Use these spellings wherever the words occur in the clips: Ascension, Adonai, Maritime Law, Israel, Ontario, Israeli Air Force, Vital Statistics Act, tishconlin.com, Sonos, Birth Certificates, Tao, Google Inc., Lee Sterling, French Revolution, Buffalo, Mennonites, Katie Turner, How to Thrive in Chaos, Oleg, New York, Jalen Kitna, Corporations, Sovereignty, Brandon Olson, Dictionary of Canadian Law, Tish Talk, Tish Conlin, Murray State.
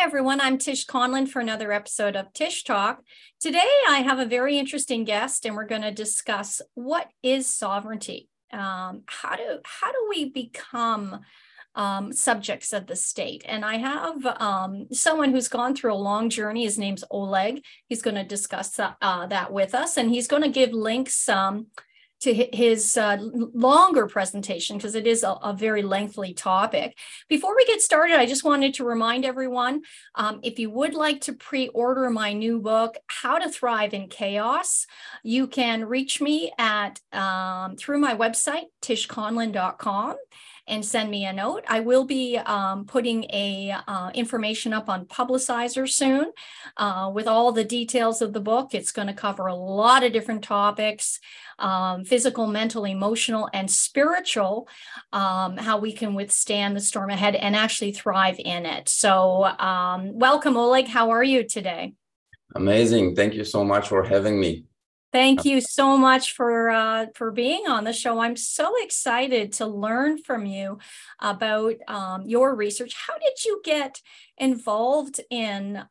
Hi, everyone. I'm Tish Conlin for another episode of Tish Talk. Today, I have a very interesting guest, and we're going to discuss what is sovereignty. How do we become subjects of the state? And I have someone who's gone through a long journey. His name's Oleg. He's going to discuss that with us, and he's going to give links to his longer presentation, because it is a very lengthy topic. Before we get started, I just wanted to remind everyone, if you would like to pre-order my new book, How to Thrive in Chaos, you can reach me at through my website, tishconlin.com, and send me a note. I will be putting information up on Publicizer soon with all the details of the book. It's going to cover a lot of different topics, physical, mental, emotional, and spiritual, how we can withstand the storm ahead and actually thrive in it. So welcome, Oleg. How are you today? Amazing. Thank you so much for having me. Thank you so much for being on the show. I'm so excited to learn from you about your research. How did you get involved in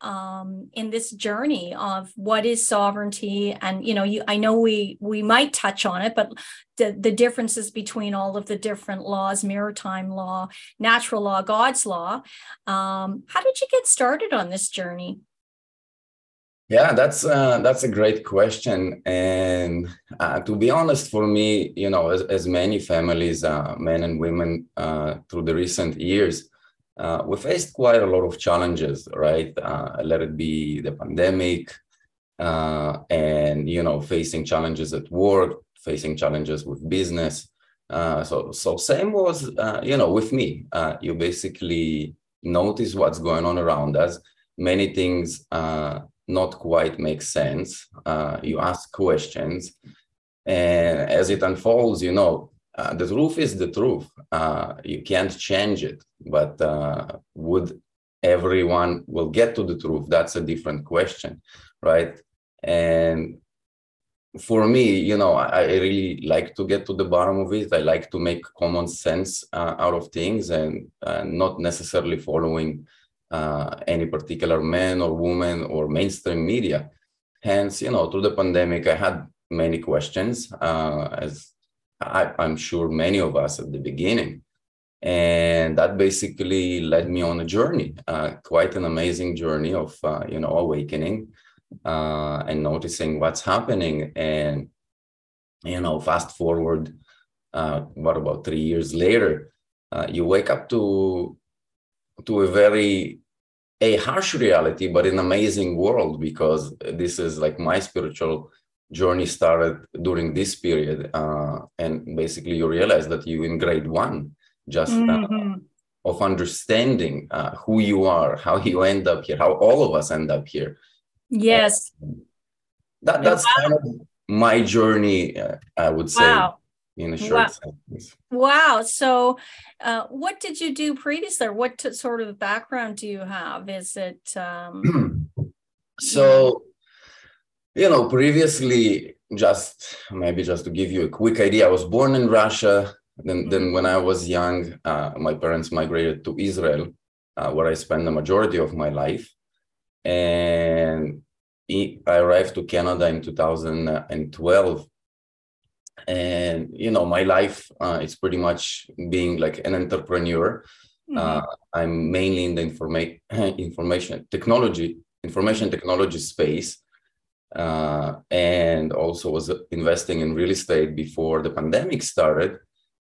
this journey of what is sovereignty? And I know we might touch on it, but the differences between all of the different laws: maritime law, natural law, God's law. How did you get started on this journey? Yeah, that's a great question. And to be honest, for me, as many families, men and women, through the recent years, we faced quite a lot of challenges, right? Let it be the pandemic, and, facing challenges at work, facing challenges with business. So same was, with me. You basically notice what's going on around us. Many things not quite make sense. You ask questions, and as it unfolds, the truth is the truth. You can't change it, but would everyone will get to the truth? That's a different question, right? And for me, I really like to get to the bottom of it. I like to make common sense out of things, and not necessarily following any particular man or woman or mainstream media. Hence, through the pandemic, I had many questions, as I'm sure many of us at the beginning. And that basically led me on a journey, quite an amazing journey of, awakening and noticing what's happening. And, fast forward, what about 3 years later, you wake up to a very harsh reality, but an amazing world, because this is like my spiritual journey started during this period. And basically you realize that you in grade one, just of understanding who you are, how you end up here, how all of us end up here. Yes. That's kind of my journey, I would say. Wow. In a short sentence. Wow. So what did you do previously? What sort of background do you have? Is it? So, previously, just to give you a quick idea, I was born in Russia. Then when I was young, my parents migrated to Israel, where I spent the majority of my life. And I arrived to Canada in 2012. And, my life is pretty much being like an entrepreneur. I'm mainly in the information technology space, and also was investing in real estate before the pandemic started.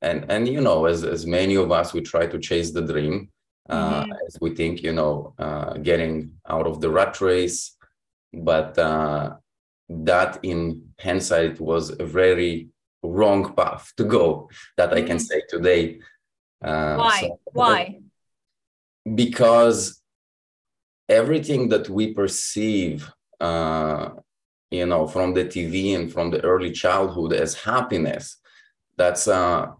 And as many of us, we try to chase the dream, as we think, getting out of the rat race. But that in hindsight was a very wrong path to go, that I can say today. Why? Because everything that we perceive, from the TV and from the early childhood as happiness, that's a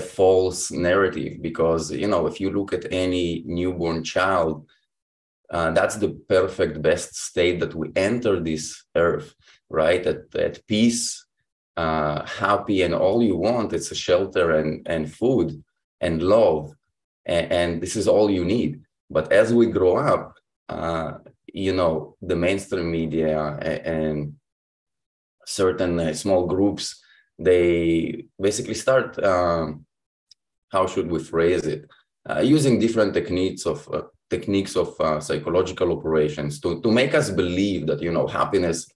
false narrative. Because, if you look at any newborn child, that's the perfect best state that we enter this earth, right? At peace, happy, and all you want, it's a shelter and food and love, and this is all you need. But as we grow up, you know, the mainstream media and certain small groups, they basically start, how should we phrase it, using different techniques of psychological operations to make us believe that, you know, happiness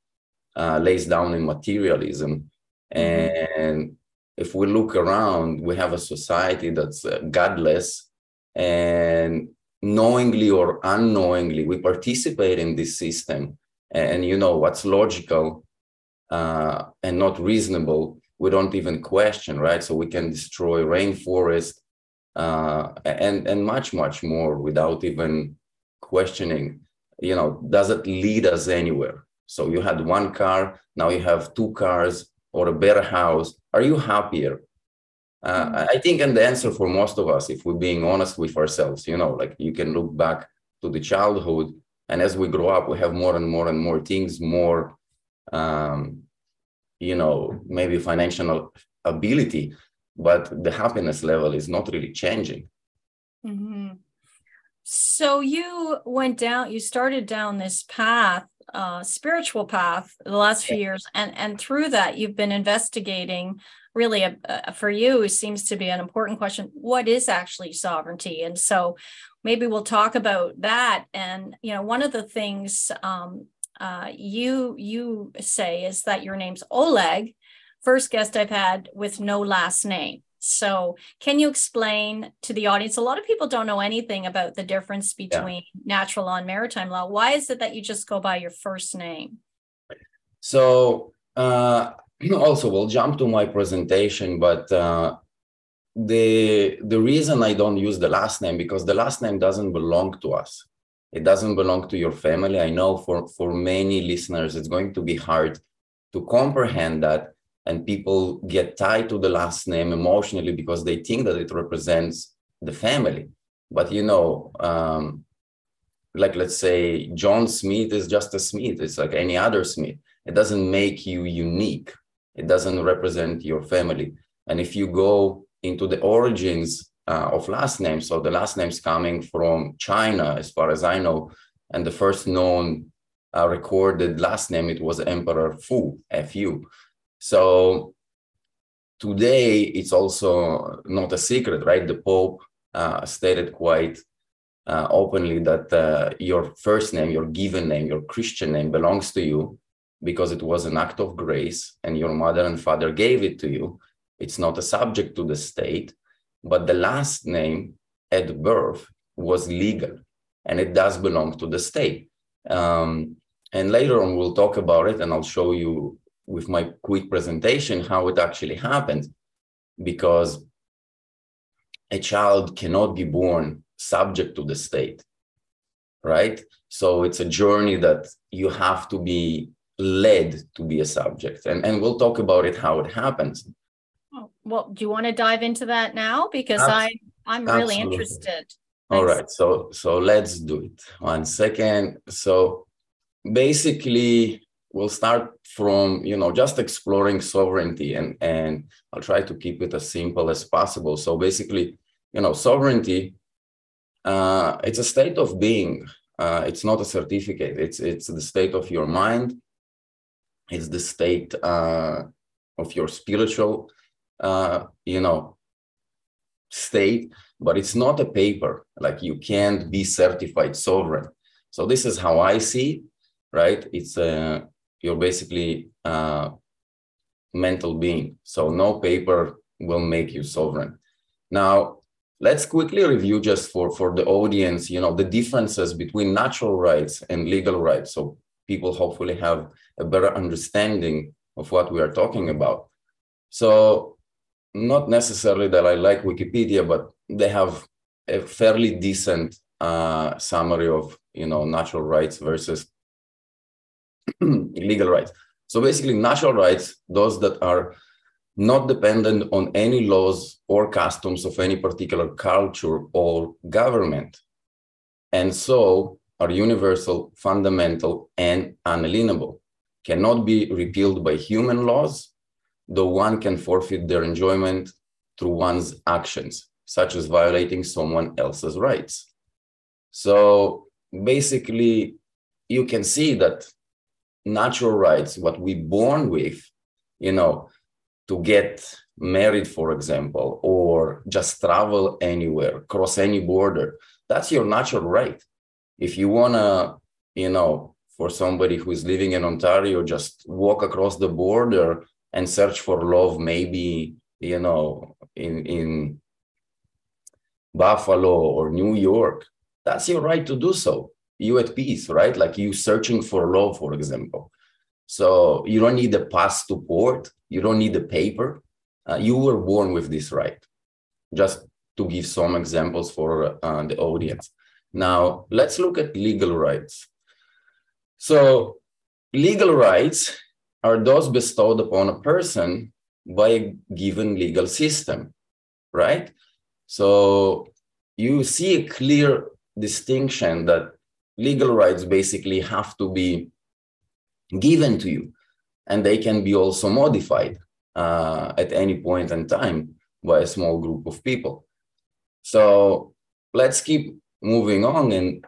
lays down in materialism. And if we look around, we have a society that's godless, and knowingly or unknowingly, we participate in this system. And, you know, what's logical and not reasonable, we don't even question, right? So we can destroy rainforest and much, much more without even questioning. You know, does it lead us anywhere? So you had one car, now you have two cars or a better house. Are you happier? I think, and the answer for most of us, if we're being honest with ourselves, you know, like you can look back to the childhood, and as we grow up, we have more and more and more things, more, you know, maybe financial ability, but the happiness level is not really changing. Mm-hmm. So you started down this path, spiritual path, the last few years, and through that, you've been investigating. Really, for you, it seems to be an important question. What is actually sovereignty? And so maybe we'll talk about that. And, you know, one of the things you say is that your name's Oleg, first guest I've had with no last name. So can you explain to the audience, a lot of people don't know anything about the difference between natural law and maritime law. Why is it that you just go by your first name? So, also, we'll jump to my presentation, but the reason I don't use the last name, because the last name doesn't belong to us. It doesn't belong to your family. I know for many listeners, it's going to be hard to comprehend that. And people get tied to the last name emotionally because they think that it represents the family. But, you know, like, let's say John Smith is just a Smith. It's like any other Smith. It doesn't make you unique. It doesn't represent your family. And if you go into the origins of last names, so the last name's coming from China, as far as I know, and the first known recorded last name, it was Emperor Fu, F-U. So today, it's also not a secret, right? The Pope stated quite openly that your first name, your given name, your Christian name belongs to you, because it was an act of grace and your mother and father gave it to you. It's not a subject to the state, but the last name at birth was legal and it does belong to the state. And later on, we'll talk about it, and I'll show you with my quick presentation how it actually happened, because a child cannot be born subject to the state, right? So it's a journey that you have to be led to be a subject, and we'll talk about it, how it happens. Well, do you want to dive into that now? Because I'm really interested. All right, so let's do it. One second. So basically, we'll start from, you know, just exploring sovereignty, and I'll try to keep it as simple as possible. So basically, you know, sovereignty, it's a state of being. It's not a certificate. It's the state of your mind. It's the state of your spiritual, you know, state, but it's not a paper. Like, you can't be certified sovereign. So this is how I see, right? It's you're basically a mental being. So no paper will make you sovereign. Now, let's quickly review, just for the audience, you know, the differences between natural rights and legal rights. So people hopefully have a better understanding of what we are talking about. So not necessarily that I like Wikipedia, but they have a fairly decent summary of, you know, natural rights versus legal rights. So basically, natural rights, those that are not dependent on any laws or customs of any particular culture or government, and so are universal, fundamental, and unalienable, cannot be repealed by human laws, though one can forfeit their enjoyment through one's actions, such as violating someone else's rights. So basically you can see that natural rights, what we born with, you know, to get married, for example, or just travel anywhere, cross any border, that's your natural right. If you want to, you know, for somebody who is living in Ontario, just walk across the border and search for love, maybe, you know, in Buffalo or New York, that's your right to do so. You at peace, right? Like you searching for love, for example. So you don't need a pass to port. You don't need a paper. You were born with this right. Just to give some examples for the audience. Now, let's look at legal rights. So legal rights are those bestowed upon a person by a given legal system, right? So you see a clear distinction that legal rights basically have to be given to you, and they can be also modified at any point in time by a small group of people. So let's keep moving on and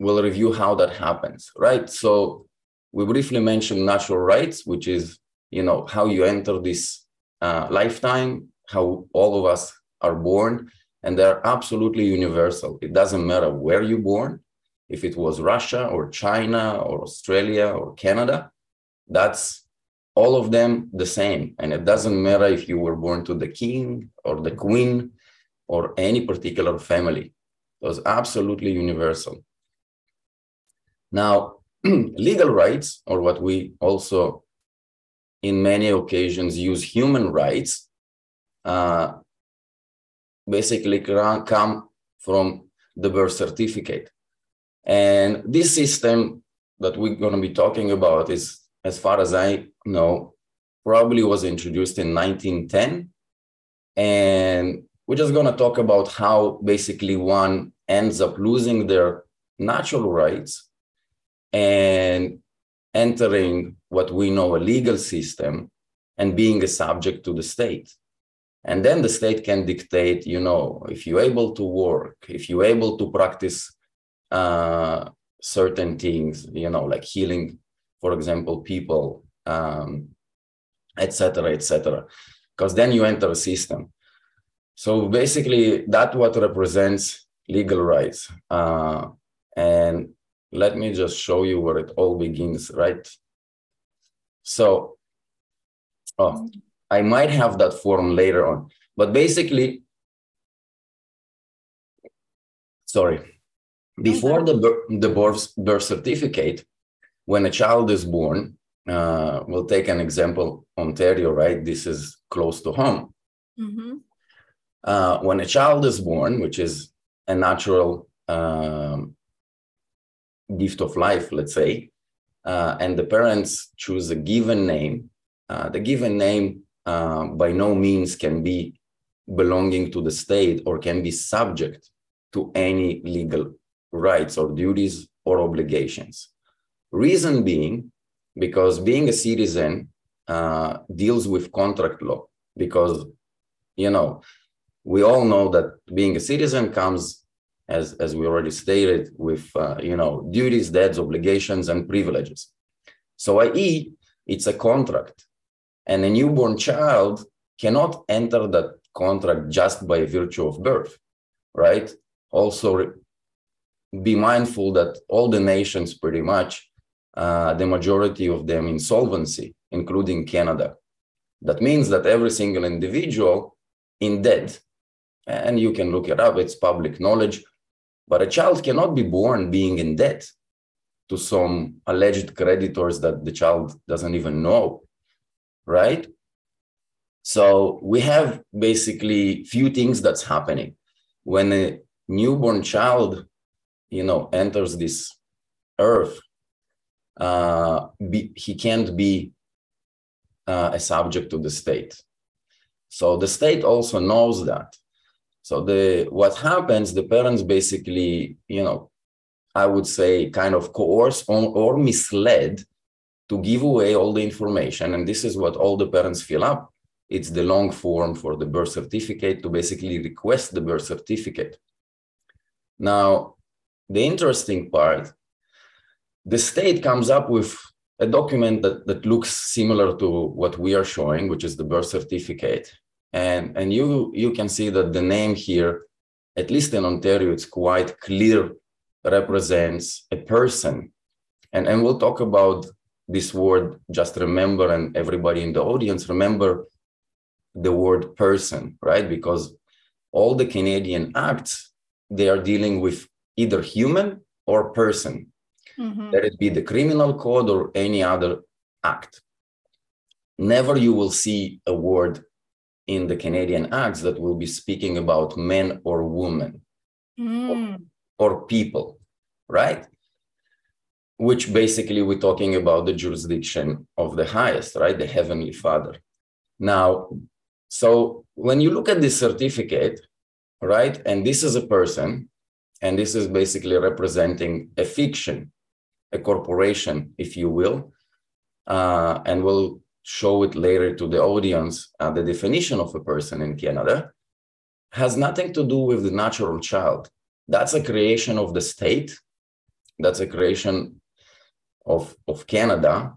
we'll review how that happens, right? So we briefly mentioned natural rights, which is, you know, how you enter this lifetime, how all of us are born, and they're absolutely universal. It doesn't matter where you're born. If it was Russia or China or Australia or Canada, that's all of them the same. And it doesn't matter if you were born to the king or the queen or any particular family. It was absolutely universal. Now, legal rights, or what we also in many occasions use human rights, basically come from the birth certificate. And this system that we're going to be talking about is, as far as I know, probably was introduced in 1910. And we're just going to talk about how basically one ends up losing their natural rights and entering what we know a legal system and being a subject to the state. And then the state can dictate, you know, if you're able to work, if you're able to practice certain things, you know, like healing, for example, people, etc., etc., because then you enter a system. So basically, that's what represents legal rights. And let me just show you where it all begins, right? So, oh, I might have that form later on, but basically, sorry. Before the birth certificate, when a child is born, we'll take an example, Ontario, right? This is close to home. Mm-hmm. When a child is born, which is a natural gift of life, let's say, and the parents choose a given name, the given name by no means can be belonging to the state or can be subject to any legal rights or duties or obligations. Reason being, because being a citizen deals with contract law, because, you know, we all know that being a citizen comes, as we already stated, with, you know, duties, debts, obligations, and privileges. So, i.e., it's a contract. And a newborn child cannot enter that contract just by virtue of birth, right? Also, be mindful that all the nations, pretty much, the majority of them insolvency, including Canada. That means that every single individual in debt, and you can look it up, it's public knowledge, but a child cannot be born being in debt to some alleged creditors that the child doesn't even know, right? So we have basically few things that's happening. When a newborn child, you know, enters this earth, he can't be a subject to the state. So the state also knows that. So what happens, the parents basically, you know, I would say kind of coerce or misled to give away all the information. And this is what all the parents fill up. It's the long form for the birth certificate to basically request the birth certificate. Now, The interesting part, the state comes up with a document that looks similar to what we are showing, which is the birth certificate. And you can see that the name here, at least in Ontario, it's quite clear, represents a person. And we'll talk about this word, just remember, and everybody in the audience, remember the word person, right? Because all the Canadian acts, they are dealing with either human or person. Mm-hmm. Let it be the criminal code or any other act. Never you will see a word in the Canadian acts that will be speaking about men or women or people, right? Which basically we're talking about the jurisdiction of the highest, right? The Heavenly Father. Now, so when you look at this certificate, right? And this is a person, and this is basically representing a fiction, a corporation, if you will. And we'll show it later to the audience. The definition of a person in Canada has nothing to do with the natural child. That's a creation of the state. That's a creation of Canada.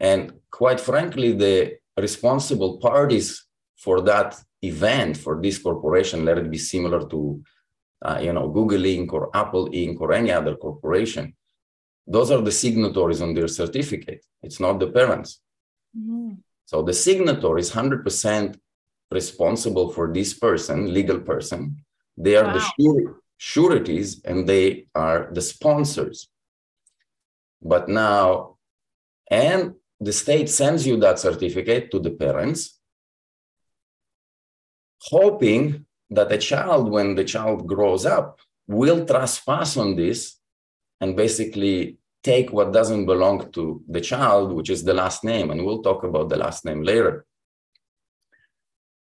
And quite frankly, the responsible parties for that event, for this corporation, let it be similar to Google Inc. or Apple Inc. or any other corporation, those are the signatories on their certificate. It's not the parents. Mm-hmm. So the signatory is 100% responsible for this person, legal person. They are the sureties and they are the sponsors. But now, and the state sends you that certificate to the parents, hoping that a child, when the child grows up, will trespass on this and basically take what doesn't belong to the child, which is the last name. And we'll talk about the last name later.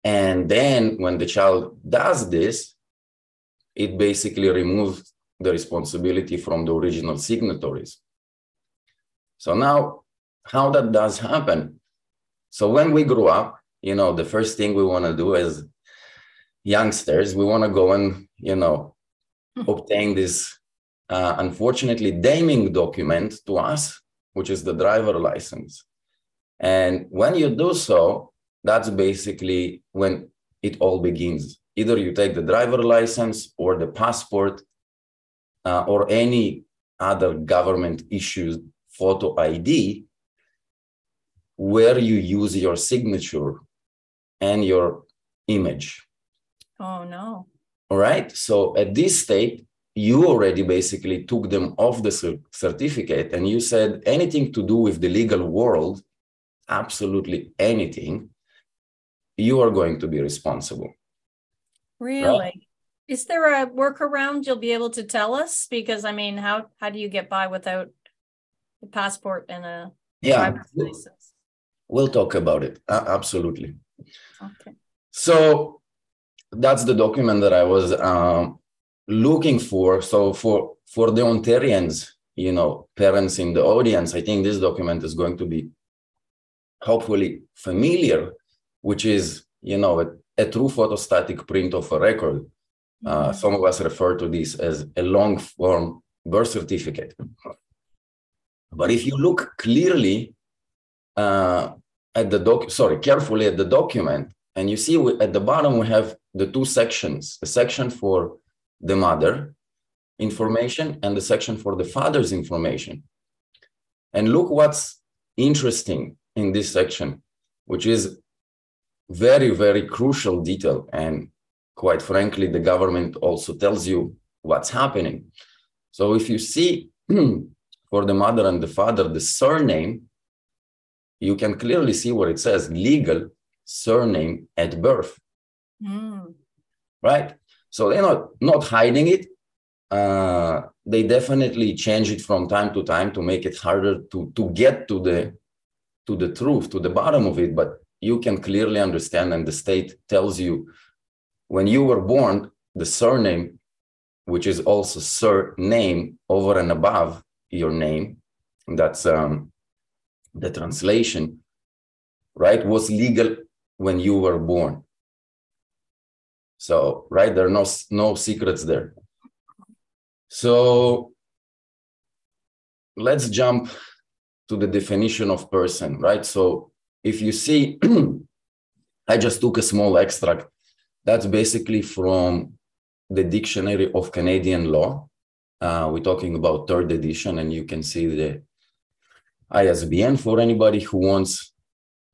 And then when the child does this, it basically removes the responsibility from the original signatories. So now, how that does happen? So when we grow up, the first thing we want to do is, youngsters, we want to go and, obtain this, unfortunately, damning document to us, which is the driver license. And when you do so, that's basically when it all begins. Either you take the driver license or the passport or any other government-issued photo ID where you use your signature and your image. Oh, no. All right. So at this state, you already basically took them off the certificate and you said anything to do with the legal world, absolutely anything, you are going to be responsible. Really? Right? Is there a workaround you'll be able to tell us? Because, I mean, how do you get by without a passport and a driver's license? We'll talk about it. Absolutely. Okay. So that's the document that I was looking for. So for the Ontarians, parents in the audience, I think this document is going to be hopefully familiar, which is, a true photostatic print of a record. Some of us refer to this as a long form birth certificate. But if you look clearly carefully at the document, and you see at the bottom, we have the two sections, the section for the mother information and the section for the father's information. And look what's interesting in this section, which is very, very crucial detail. And quite frankly, the government also tells you what's happening. So if you see for the mother and the father, the surname, you can clearly see what it says, legal surname at birth. Right? So they're not hiding it. They definitely change it from time to time to make it harder to get to the truth, to the bottom of it. But you can clearly understand, and the state tells you when you were born, the surname, which is also surname over and above your name, and that's the translation, right, was legal when you were born. So, right, there are no secrets there. So let's jump to the definition of person, right? So if you see, I just took a small extract. That's basically from the Dictionary of Canadian Law. We're talking about 3rd edition, and you can see the ISBN for anybody who wants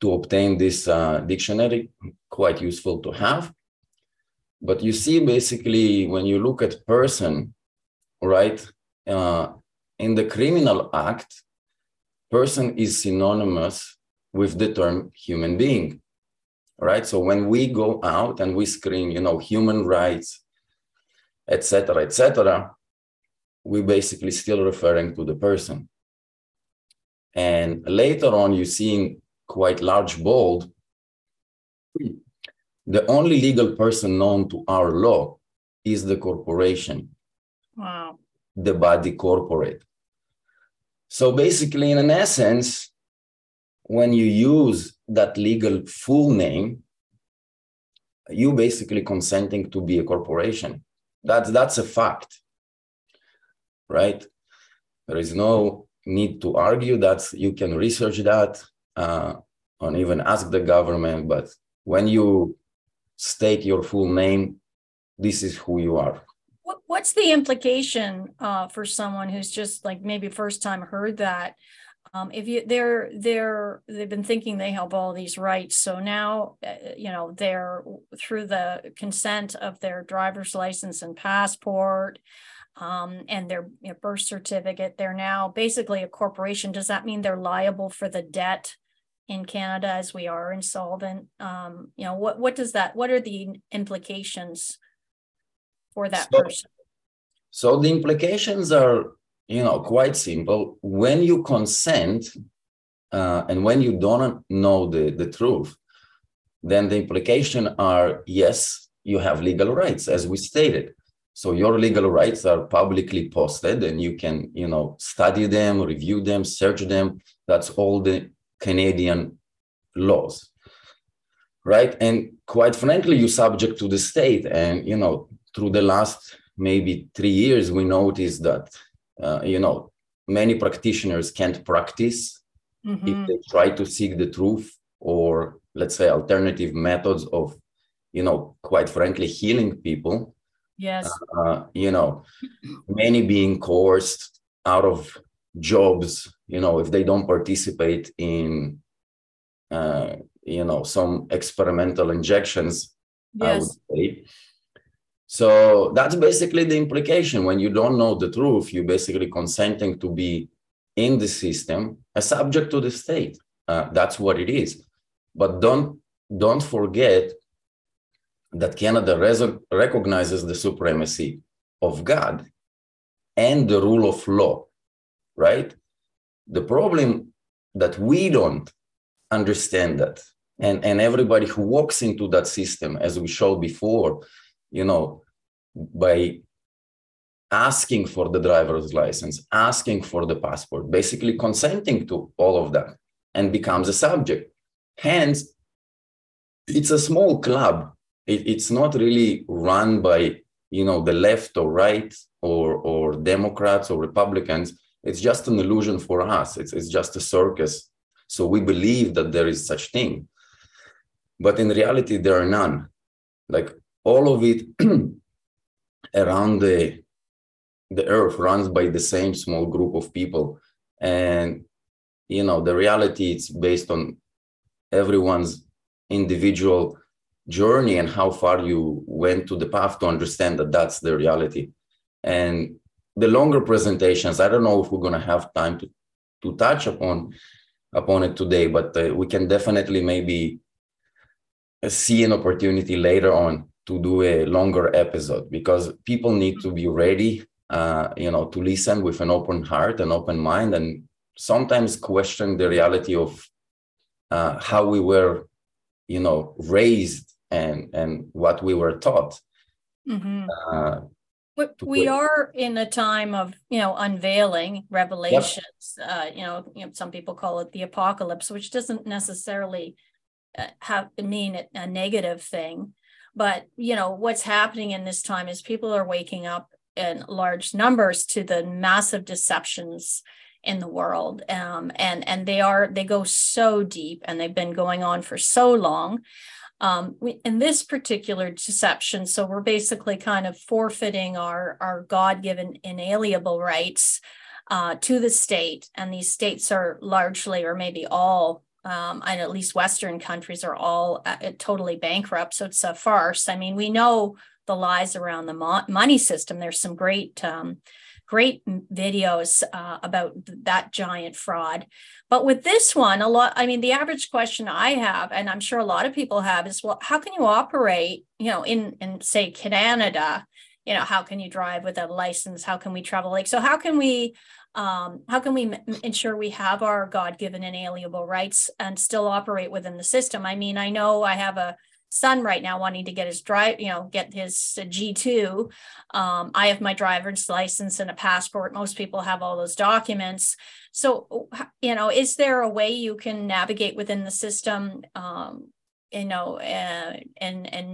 to obtain this dictionary, quite useful to have. But you see, basically, when you look at person, right, in the criminal act, person is synonymous with the term human being, right? So when we go out and we scream, you know, human rights, et cetera, we're basically still referring to the person. And later on, you see in quite large bold, the only legal person known to our law is the corporation. Wow. The body corporate. So basically, in an essence, when you use that legal full name, you basically consenting to be a corporation. That's a fact, right? There is no need to argue that. You can research that and even ask the government. But when you state your full name, this is who you are. What's the implication for someone who's just like maybe first time heard that? If you they've been thinking they have all these rights, so now you know they're through the consent of their driver's license and passport, and their birth certificate, they're now basically a corporation. Does that mean they're liable for the debt in Canada as we are insolvent? You know, what does that? What are the implications for that person? So the implications are, you know, quite simple. When you consent and when you don't know the truth, then the implication are, yes, you have legal rights, as we stated. So your legal rights are publicly posted and you can, you know, study them, review them, search them. That's all the Canadian laws, right? And quite frankly, you're subject to the state. And, you know, through the last maybe 3 years, we noticed that you know, many practitioners can't practice if they try to seek the truth or, let's say, alternative methods of, you know, quite frankly, healing people. Yes. You know, many being coerced out of jobs, you know, if they don't participate in, you know, some experimental injections, yes. I would say. So that's basically the implication. When you don't know the truth, you're basically consenting to be in the system, a subject to the state. That's what it is. But don't forget that Canada recognizes the supremacy of God and the rule of law, right? The problem that we don't understand that, and everybody who walks into that system, as we showed before, you know, by asking for the driver's license, asking for the passport, basically consenting to all of that and becomes a subject. Hence, it's a small club. It's not really run by, you know, the left or right or Democrats or Republicans. It's just an illusion for us. It's just a circus. So we believe that there is such thing. But in reality, there are none. Like, all of it around the earth runs by the same small group of people. And, you know, the reality is based on everyone's individual journey and how far you went to the path to understand that that's the reality. And the longer presentations, I don't know if we're going to have time to touch upon it today, but we can definitely maybe see an opportunity later on to do a longer episode, because people need to be ready, you know, to listen with an open heart and open mind, and sometimes question the reality of how we were, you know, raised and what we were taught. Mm-hmm. We are in a time of, you know, unveiling revelations. Yep. You know, some people call it the apocalypse, which doesn't necessarily mean a negative thing. But, you know, what's happening in this time is people are waking up in large numbers to the massive deceptions in the world. And they go so deep, and they've been going on for so long. In this particular deception, so we're basically kind of forfeiting our God-given inalienable rights to the state. And these states are largely, or maybe all, and at least Western countries are all totally bankrupt. So it's a farce. I mean, we know the lies around the money system. There's some great videos about that giant fraud. But with this one, the average question I have, and I'm sure a lot of people have, is, well, how can you operate, in say Canada, how can you drive without a license? How can we travel? How can we ensure we have our God-given inalienable rights and still operate within the system? I mean, I know I have a son right now wanting to get his G2. I have my driver's license and a passport. Most people have all those documents. So, is there a way you can navigate within the system, and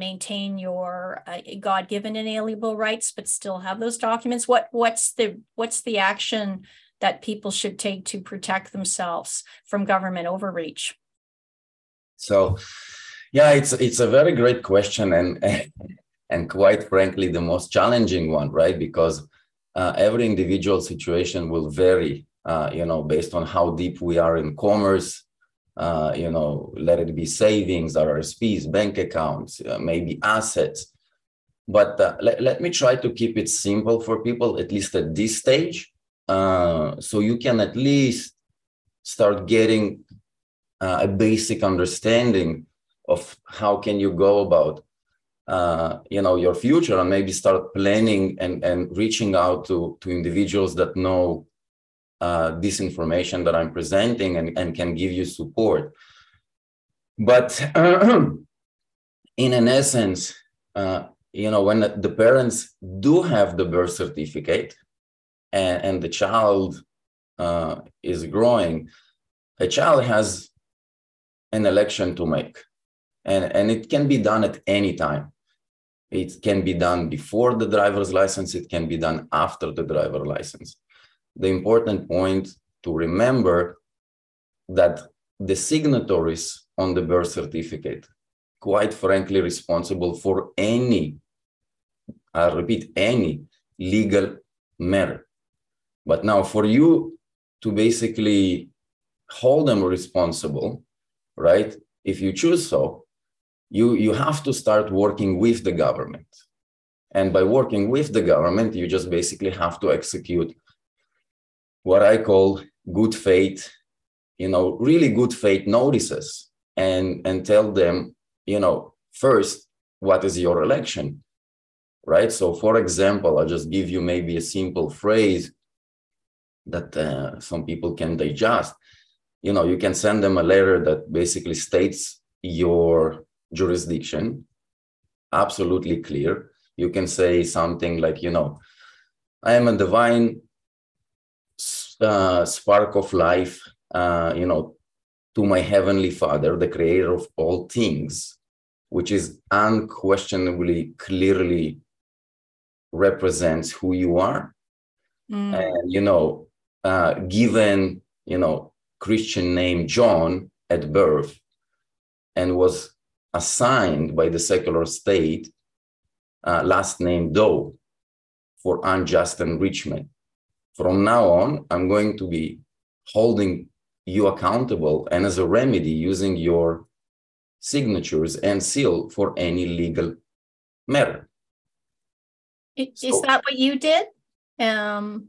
maintain your God-given inalienable rights, but still have those documents? What's the action that people should take to protect themselves from government overreach? So, yeah, it's a very great question, and quite frankly, the most challenging one, right? Because every individual situation will vary, based on how deep we are in commerce, let it be savings, RRSPs, bank accounts, maybe assets. But let me try to keep it simple for people, at least at this stage, so you can at least start getting a basic understanding of how can you go about, your future, and maybe start planning and reaching out to individuals that know this information that I'm presenting and can give you support. But in an essence, when the parents do have the birth certificate and the child is growing, a child has an election to make. And it can be done at any time. It can be done before the driver's license. It can be done after the driver's license. The important point to remember that the signatories on the birth certificate, quite frankly, responsible for any legal matter. But now for you to basically hold them responsible, right? If you choose so, you have to start working with the government. And by working with the government, you just basically have to execute what I call good faith, really good faith notices, and tell them, first, what is your election, right? So for example, I'll just give you maybe a simple phrase that some people can digest. You can send them a letter that basically states your jurisdiction, absolutely clear. You can say something like, I am a divine spark of life, to my heavenly Father, the creator of all things, which is unquestionably clearly represents who you are. And, given, Christian name John at birth, and was assigned by the secular state last name Doe for unjust enrichment. From now on, I'm going to be holding you accountable, and as a remedy, using your signatures and seal for any legal matter. Is that what you did in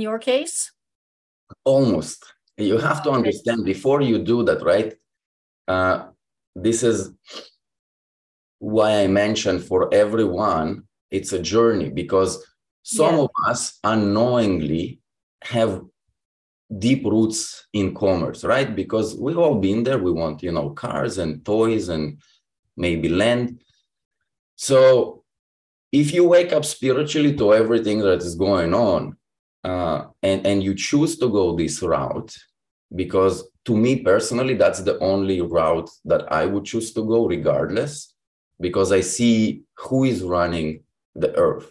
your case? Almost. You have to understand before you do that, right? This is why I mentioned for everyone, it's a journey, because some of us unknowingly have deep roots in commerce, right? Because we've all been there. We want, cars and toys and maybe land. So if you wake up spiritually to everything that is going on, and you choose to go this route, because to me personally, that's the only route that I would choose to go regardless, because I see who is running the earth.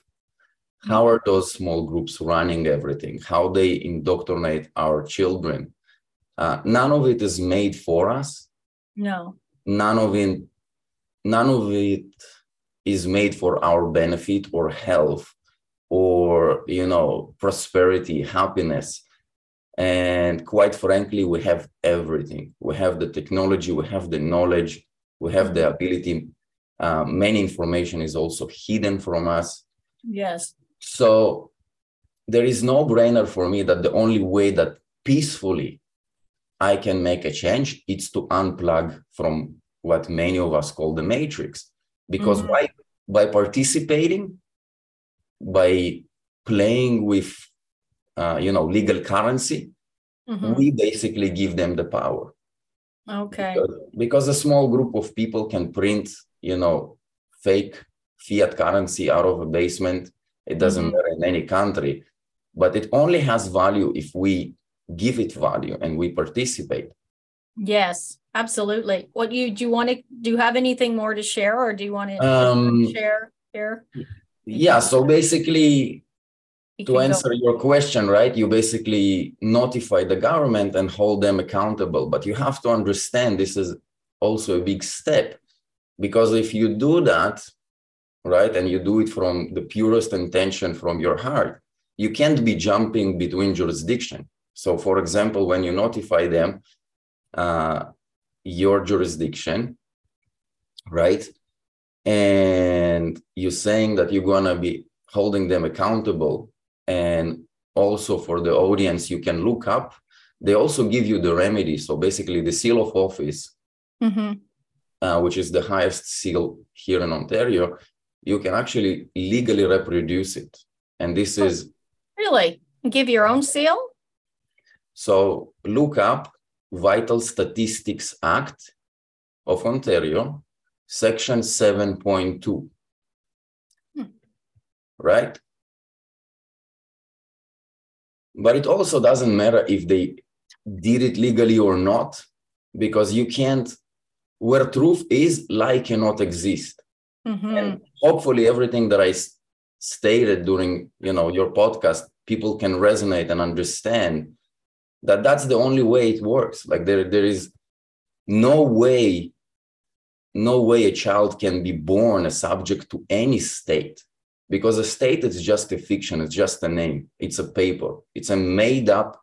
How are those small groups running everything? How they indoctrinate our children? None of it is made for us. No. None of it is made for our benefit or health or, prosperity, happiness. And quite frankly, we have everything. We have the technology, we have the knowledge, we have the ability. Many information is also hidden from us. Yes. So there is no brainer for me that the only way that peacefully I can make a change is to unplug from what many of us call the matrix. Because by participating, by playing with, legal currency, we basically give them the power. Okay. Because a small group of people can print, fake fiat currency out of a basement. It doesn't matter in any country, but it only has value if we give it value and we participate. Yes, absolutely. What do you have anything more to share, or do you want to share here? Yeah. So basically, to answer your question, right? You basically notify the government and hold them accountable, but you have to understand this is also a big step, because if you do that, right, and you do it from the purest intention from your heart, you can't be jumping between jurisdictions. So, for example, when you notify them, your jurisdiction, right, and you're saying that you're going to be holding them accountable, and also for the audience, you can look up. They also give you the remedy. So basically the seal of office, which is the highest seal here in Ontario, you can actually legally reproduce it. And this is... Really? Give your own seal? So look up Vital Statistics Act of Ontario, Section 7.2. Right? But it also doesn't matter if they did it legally or not, because you can't, where truth is, lie cannot exist. And hopefully everything that I stated during, your podcast, people can resonate and understand that that's the only way it works. Like there is no way a child can be born a subject to any state. Because a state is just a fiction, it's just a name, it's a paper, it's a made-up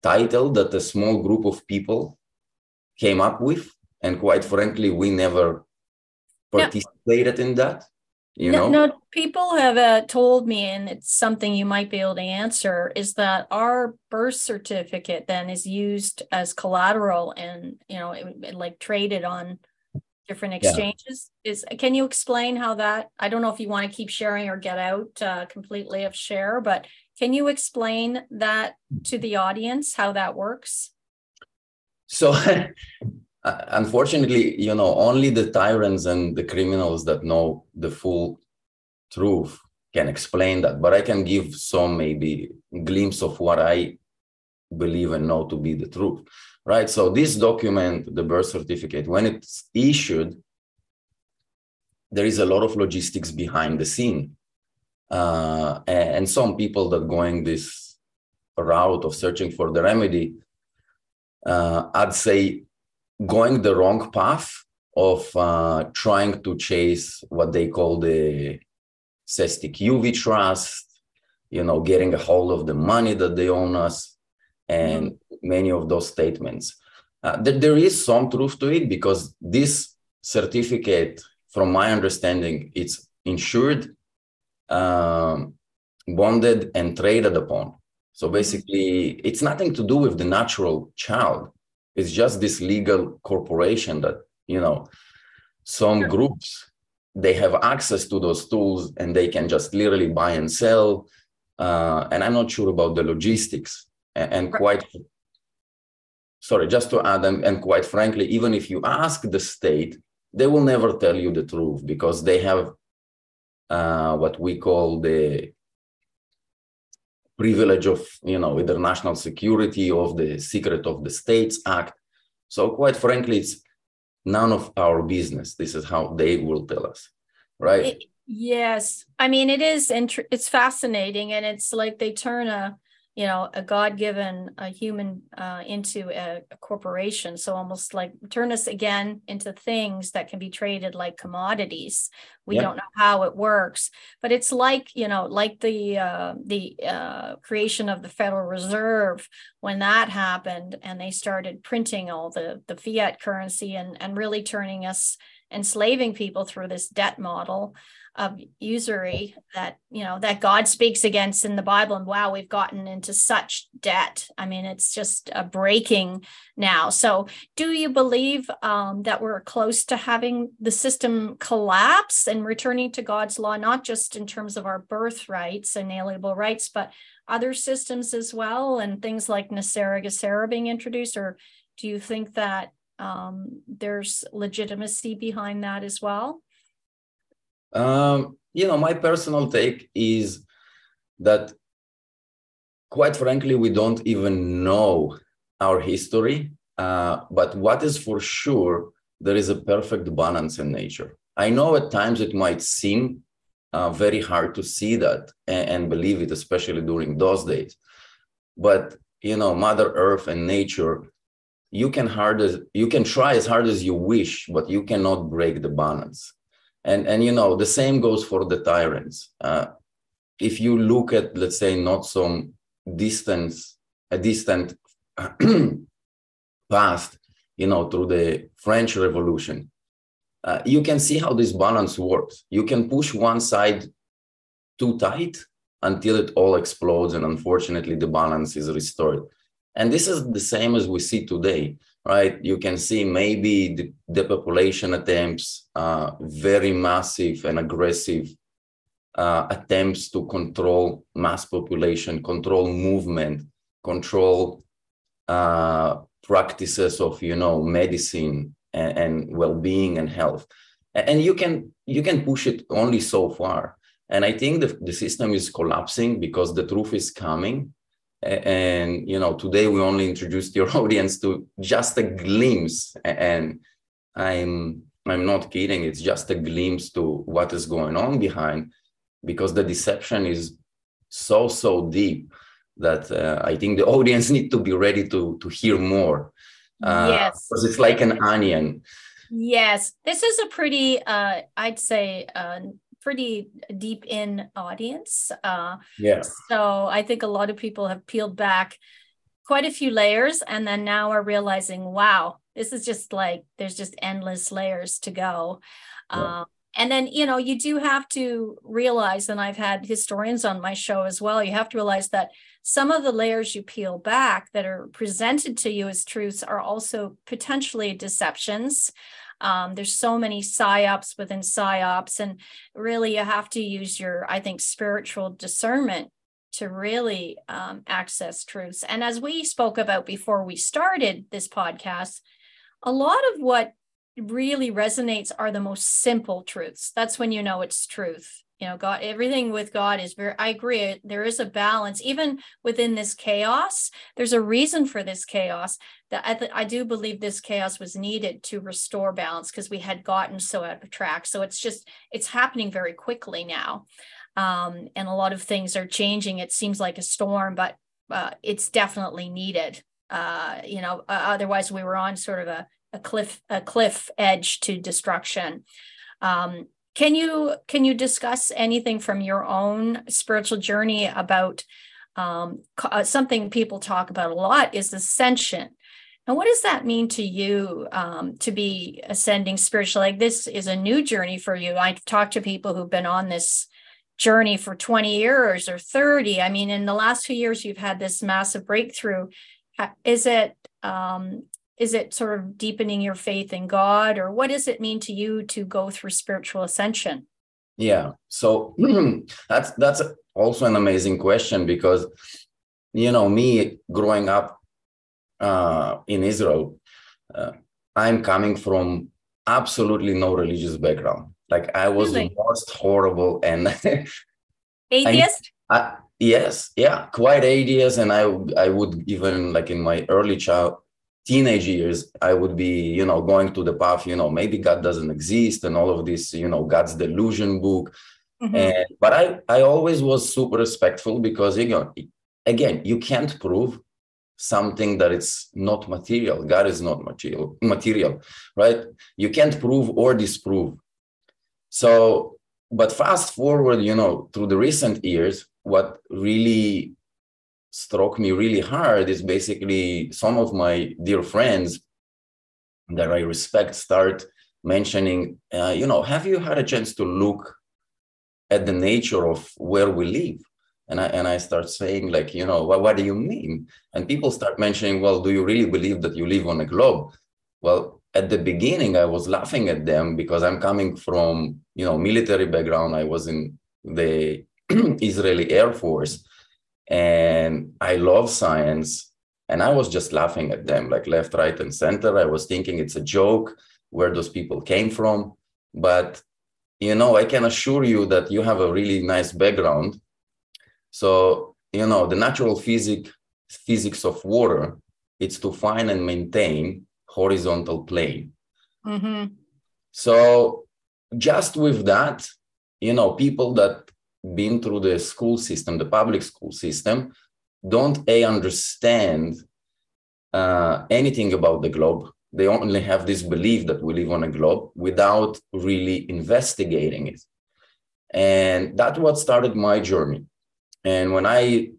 title that a small group of people came up with, and quite frankly, we never participated in that. No, people have told me, and it's something you might be able to answer, is that our birth certificate then is used as collateral and traded on different exchanges. Can you explain how that, I don't know if you want to keep sharing or get out completely of share, but can you explain that to the audience, how that works? So unfortunately, only the tyrants and the criminals that know the full truth can explain that, but I can give some maybe glimpse of what I believe and know to be the truth. Right. So this document, the birth certificate, when it's issued, there is a lot of logistics behind the scene. And some people that going this route of searching for the remedy, I'd say going the wrong path of trying to chase what they call the Cestic UV trust, getting a hold of the money that they own us. And many of those statements. There is some truth to it, because this certificate, from my understanding, it's insured, bonded, and traded upon. So basically, it's nothing to do with the natural child. It's just this legal corporation that, some groups, they have access to those tools and they can just literally buy and sell. And I'm not sure about the logistics. And quite, sorry, just to add, and quite frankly, even if you ask the state, they will never tell you the truth, because they have what we call the privilege of, either national security of the Secret of the States Act. So quite frankly, it's none of our business. This is how they will tell us, right? Yes. I mean, it is, it's fascinating. And it's like they turn a God-given human into a corporation. So almost like turn us again into things that can be traded like commodities. We don't know how it works, but it's like, the creation of the Federal Reserve when that happened and they started printing all the fiat currency and really turning us, enslaving people through this debt model of usury that God speaks against in the Bible. And wow, we've gotten into such debt. I mean, it's just a breaking now. So do you believe that we're close to having the system collapse and returning to God's law, not just in terms of our birthrights and inalienable rights, but other systems as well, and things like Nasera Gesera being introduced? Or do you think that there's legitimacy behind that as well? My personal take is that, quite frankly, we don't even know our history. But what is for sure, there is a perfect balance in nature. I know at times it might seem very hard to see that and believe it, especially during those days. But, Mother Earth and nature, you can try as hard as you wish, but you cannot break the balance. And the same goes for the tyrants. If you look at, let's say, not some distant past, through the French Revolution, you can see how this balance works. You can push one side too tight until it all explodes, and unfortunately, the balance is restored. And this is the same as we see today. Right, you can see maybe the depopulation attempts, very massive and aggressive attempts to control mass population, control movement, control practices of medicine and well-being and health. And you can push it only so far. And I think the system is collapsing because the truth is coming. And, today we only introduced your audience to just a glimpse. And I'm not kidding. It's just a glimpse to what is going on behind, because the deception is so, so deep that I think the audience need to be ready to hear more. Yes. Because it's like an onion. Yes. This is a pretty, I'd say, pretty deep in audience. So I think a lot of people have peeled back quite a few layers and then now are realizing, wow, this is just like, there's just endless layers to go. Yeah. And then, you do have to realize, and I've had historians on my show as well, you have to realize that some of the layers you peel back that are presented to you as truths are also potentially deceptions. There's so many psyops within psyops, and really you have to use your, I think, spiritual discernment to really access truths. And as we spoke about before we started this podcast, a lot of what really resonates are the most simple truths. That's when you know it's truth. God, everything with God is very, I agree, there is a balance, even within this chaos. There's a reason for this chaos that I do believe this chaos was needed to restore balance, because we had gotten so out of track. So it's happening very quickly now. And a lot of things are changing. It seems like a storm, but it's definitely needed. Otherwise we were on sort of a cliff edge to destruction. Can you discuss anything from your own spiritual journey about something people talk about a lot is ascension? And what does that mean to you to be ascending spiritually? Like, this is a new journey for you. I've talked to people who've been on this journey for 20 years or 30. I mean, in the last few years, you've had this massive breakthrough. Is it sort of deepening your faith in God, or what does it mean to you to go through spiritual ascension? Yeah. So that's also an amazing question, because, me growing up in Israel, I'm coming from absolutely no religious background. Like, I was the most horrible and atheist. Yes. Yeah. Quite atheist. And I would even, like, in my early teenage years, I would be, going to the path, maybe God doesn't exist and all of this, God's delusion book. Mm-hmm. But I always was super respectful because, again, you can't prove something that it's not material. God is not material, right? You can't prove or disprove. So, but fast forward, through the recent years, what really struck me really hard is basically some of my dear friends that I respect start mentioning, have you had a chance to look at the nature of where we live? And I start saying, what do you mean? And people start mentioning, well, do you really believe that you live on a globe? Well, at the beginning, I was laughing at them because I'm coming from, military background. I was in the Israeli Air Force and I love science. And I was just laughing at them, like left, right, and center. I was thinking it's a joke where those people came from. But, I can assure you that you have a really nice background. So, the natural physics of water, it's to find and maintain horizontal plane. Mm-hmm. So just with that, people that been through the school system, the public school system, don't understand anything about the globe. They only have this belief that we live on a globe without really investigating it. And that's what started my journey. And when I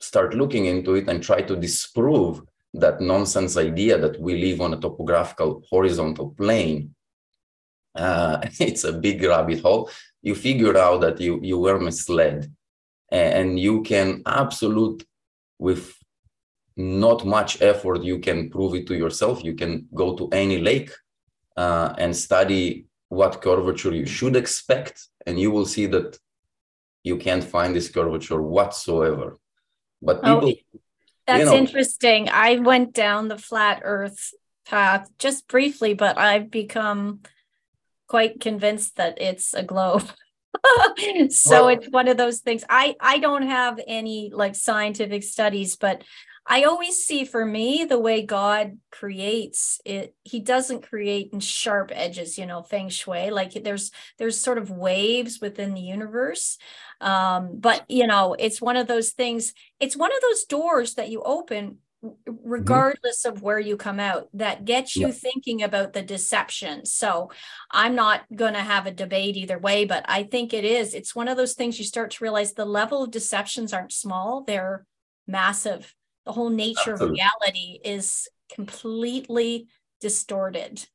start looking into it and try to disprove that nonsense idea that we live on a topographical horizontal plane, it's a big rabbit hole. You figure out that you were misled, and you can with not much effort, you can prove it to yourself. You can go to any lake and study what curvature you should expect, and you will see that you can't find this curvature whatsoever. But people, that's interesting. I went down the flat earth path just briefly, but I've become quite convinced that it's a globe. So it's one of those things. I don't have any scientific studies, but I always see, for me, the way God creates it, he doesn't create in sharp edges, feng shui, there's sort of waves within the universe. But, it's one of those things. It's one of those doors that you open regardless of where you come out that gets you thinking about the deception. So I'm not going to have a debate either way, but I think it's one of those things you start to realize the level of deceptions aren't small. They're massive. The whole nature of reality is completely distorted.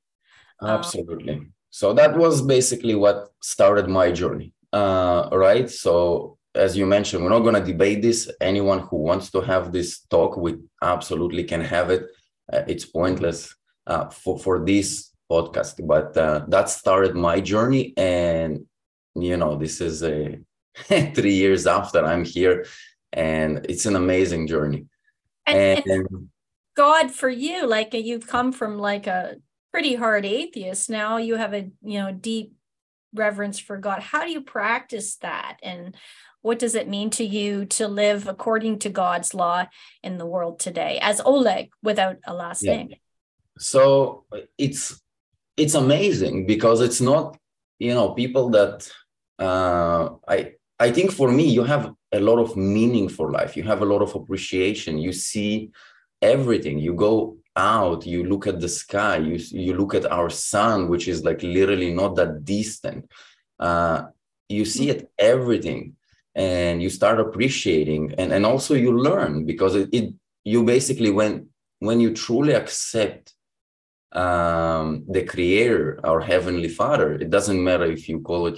Absolutely. So that was basically what started my journey, right? So as you mentioned, we're not going to debate this. Anyone who wants to have this talk, we absolutely can have it. It's pointless for this podcast, but that started my journey. And, this is 3 years after I'm here, and it's an amazing journey. And God, for you, you've come from a pretty hard atheist. Now you have a, deep reverence for God. How do you practice that? And what does it mean to you to live according to God's law in the world today as Oleg without a last name? So it's amazing because it's not, people that I think for me, you have a lot of meaning for life. You have a lot of appreciation. You see everything. You go out, you look at the sky, you look at our sun, which is literally not that distant. You see it, everything, and you start appreciating. And also you learn because you basically, when you truly accept the Creator, our Heavenly Father, it doesn't matter if you call it,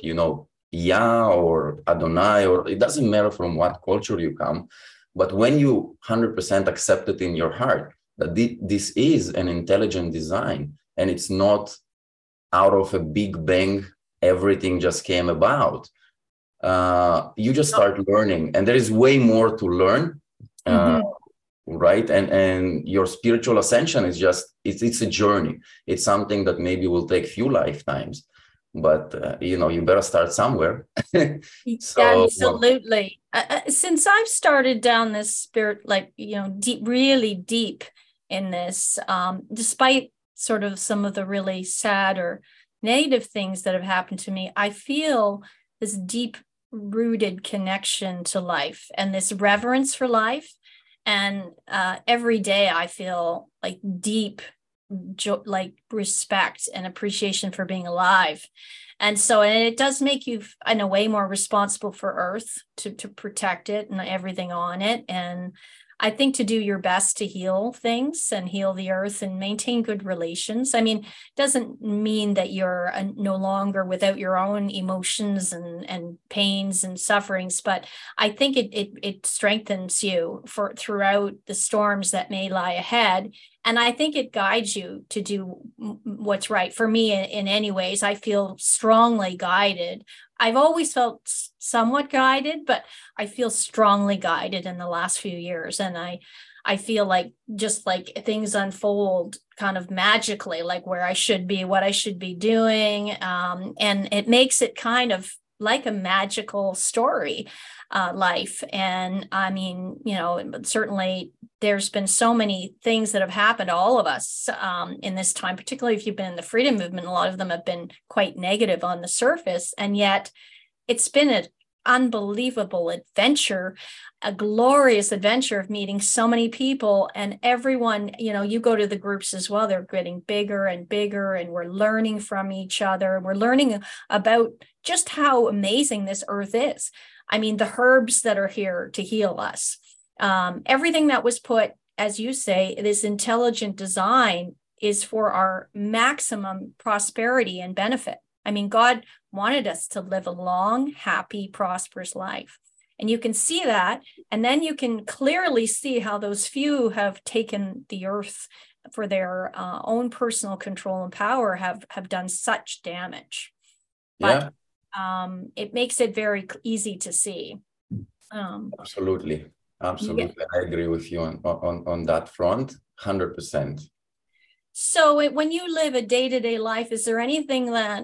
Yah or Adonai, or it doesn't matter from what culture you come, but when you 100% accept it in your heart that this is an intelligent design and it's not out of a big bang, everything just came about, you just start learning, and there is way more to learn, right? And your spiritual ascension is it's a journey. It's something that maybe will take few lifetimes. But, you better start somewhere. Absolutely. Since I've started down this spirit, deep, really deep in this, despite sort of some of the really sad or negative things that have happened to me, I feel this deep rooted connection to life and this reverence for life. And every day I feel like deep, like respect and appreciation for being alive. And so, and it does make you in a way more responsible for Earth to protect it and everything on it. And I think to do your best to heal things and heal the earth and maintain good relations. I mean, it doesn't mean that you're no longer without your own emotions and pains and sufferings, but I think it strengthens you for throughout the storms that may lie ahead. And I think it guides you to do what's right. For me, in any ways, I feel strongly guided. I've always felt somewhat guided, but I feel strongly guided in the last few years. And I feel like just like things unfold kind of magically, like where I should be, what I should be doing. And it makes it kind of like a magical story, life. And I mean, you know, certainly there's been so many things that have happened to all of us in this time, particularly if you've been in the freedom movement. A lot of them have been quite negative on the surface. And yet it's been an unbelievable adventure, a glorious adventure of meeting so many people. And everyone, you know, you go to the groups as well, they're getting bigger and bigger, and we're learning from each other. We're learning about just how amazing this earth is. I mean, the herbs that are here to heal us. Everything that was put, as you say, this intelligent design is for our maximum prosperity and benefit. I mean, God wanted us to live a long, happy, prosperous life. And you can see that. And then you can clearly see how those few have taken the earth for their own personal control and power have done such damage. Yeah. But it makes it very easy to see. Absolutely. Absolutely. Yeah. I agree with you on that front, 100%. So when you live a day-to-day life, is there anything that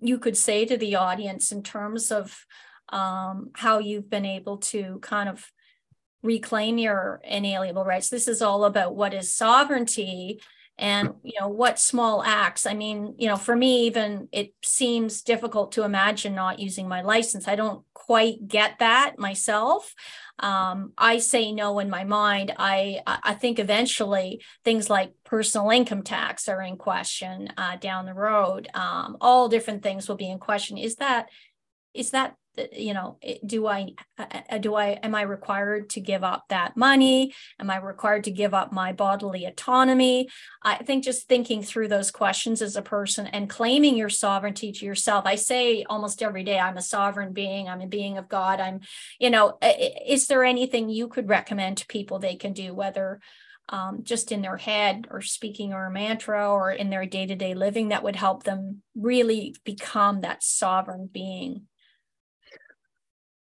you could say to the audience in terms of how you've been able to kind of reclaim your inalienable rights? This is all about what is sovereignty and, you know, what small acts. I mean, you know, for me, even it seems difficult to imagine not using my license. I don't quite get that myself. I say no in my mind. I think eventually things like personal income tax are in question down the road. All different things will be in question. Is that, you know, do I, am I required to give up that money? Am I required to give up my bodily autonomy? I think just thinking through those questions as a person and claiming your sovereignty to yourself. I say almost every day, I'm a sovereign being, I'm a being of God. I'm, you know, is there anything you could recommend to people they can do, whether just in their head or speaking or a mantra or in their day-to-day living that would help them really become that sovereign being?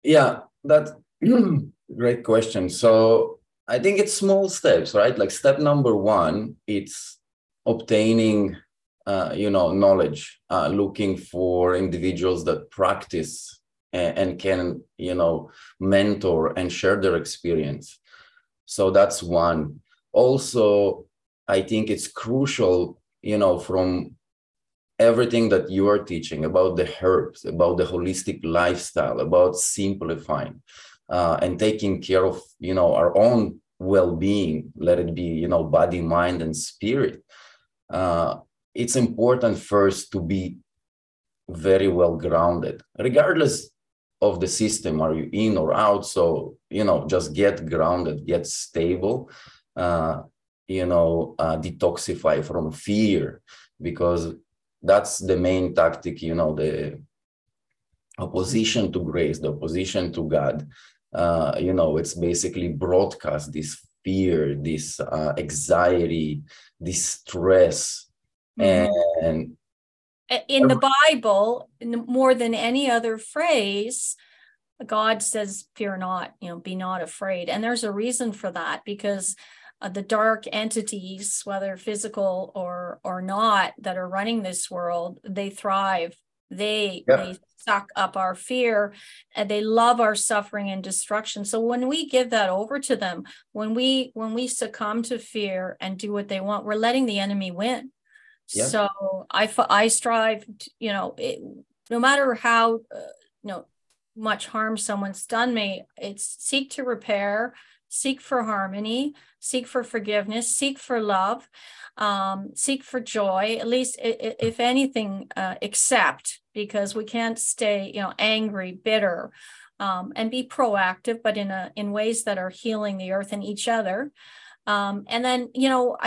Yeah, that's a great question. So I think it's small steps, right? Like step number one, it's obtaining, knowledge, looking for individuals that practice and can, you know, mentor and share their experience. So that's one. Also, I think it's crucial, you know, from everything that you are teaching about the herbs, about the holistic lifestyle, about simplifying and taking care of, you know, our own well-being, let it be, you know, body, mind, and spirit. It's important first to be very well grounded, regardless of the system, are you in or out? So, you know, just get grounded, get stable, detoxify from fear, because that's the main tactic, you know, the opposition to grace, the opposition to God. It's basically broadcast this fear, this anxiety, this stress. Mm-hmm. And in the Bible, more than any other phrase, God says, fear not, you know, be not afraid. And there's a reason for that, because the dark entities, whether physical or not, that are running this world, they thrive. They suck up our fear, and they love our suffering and destruction. So when we give that over to them, when we succumb to fear and do what they want, we're letting the enemy win. Yeah. So I strive, you know, no matter how much harm someone's done me. It's seek to repair, seek for harmony, seek for forgiveness, seek for love, seek for joy, at least if anything, accept, because we can't stay, angry, bitter, and be proactive, but in ways that are healing the earth and each other. And then,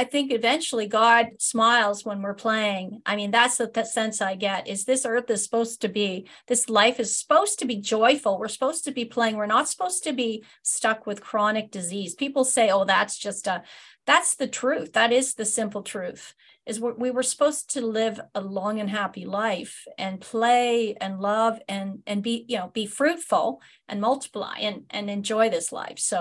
I think eventually God smiles when we're playing. I mean, that's the sense I get, is this earth is supposed to be, this life is supposed to be joyful. We're supposed to be playing. We're not supposed to be stuck with chronic disease. People say, oh, that's just that's the truth. That is the simple truth, is we were supposed to live a long and happy life and play and love and be, be fruitful and multiply and enjoy this life. So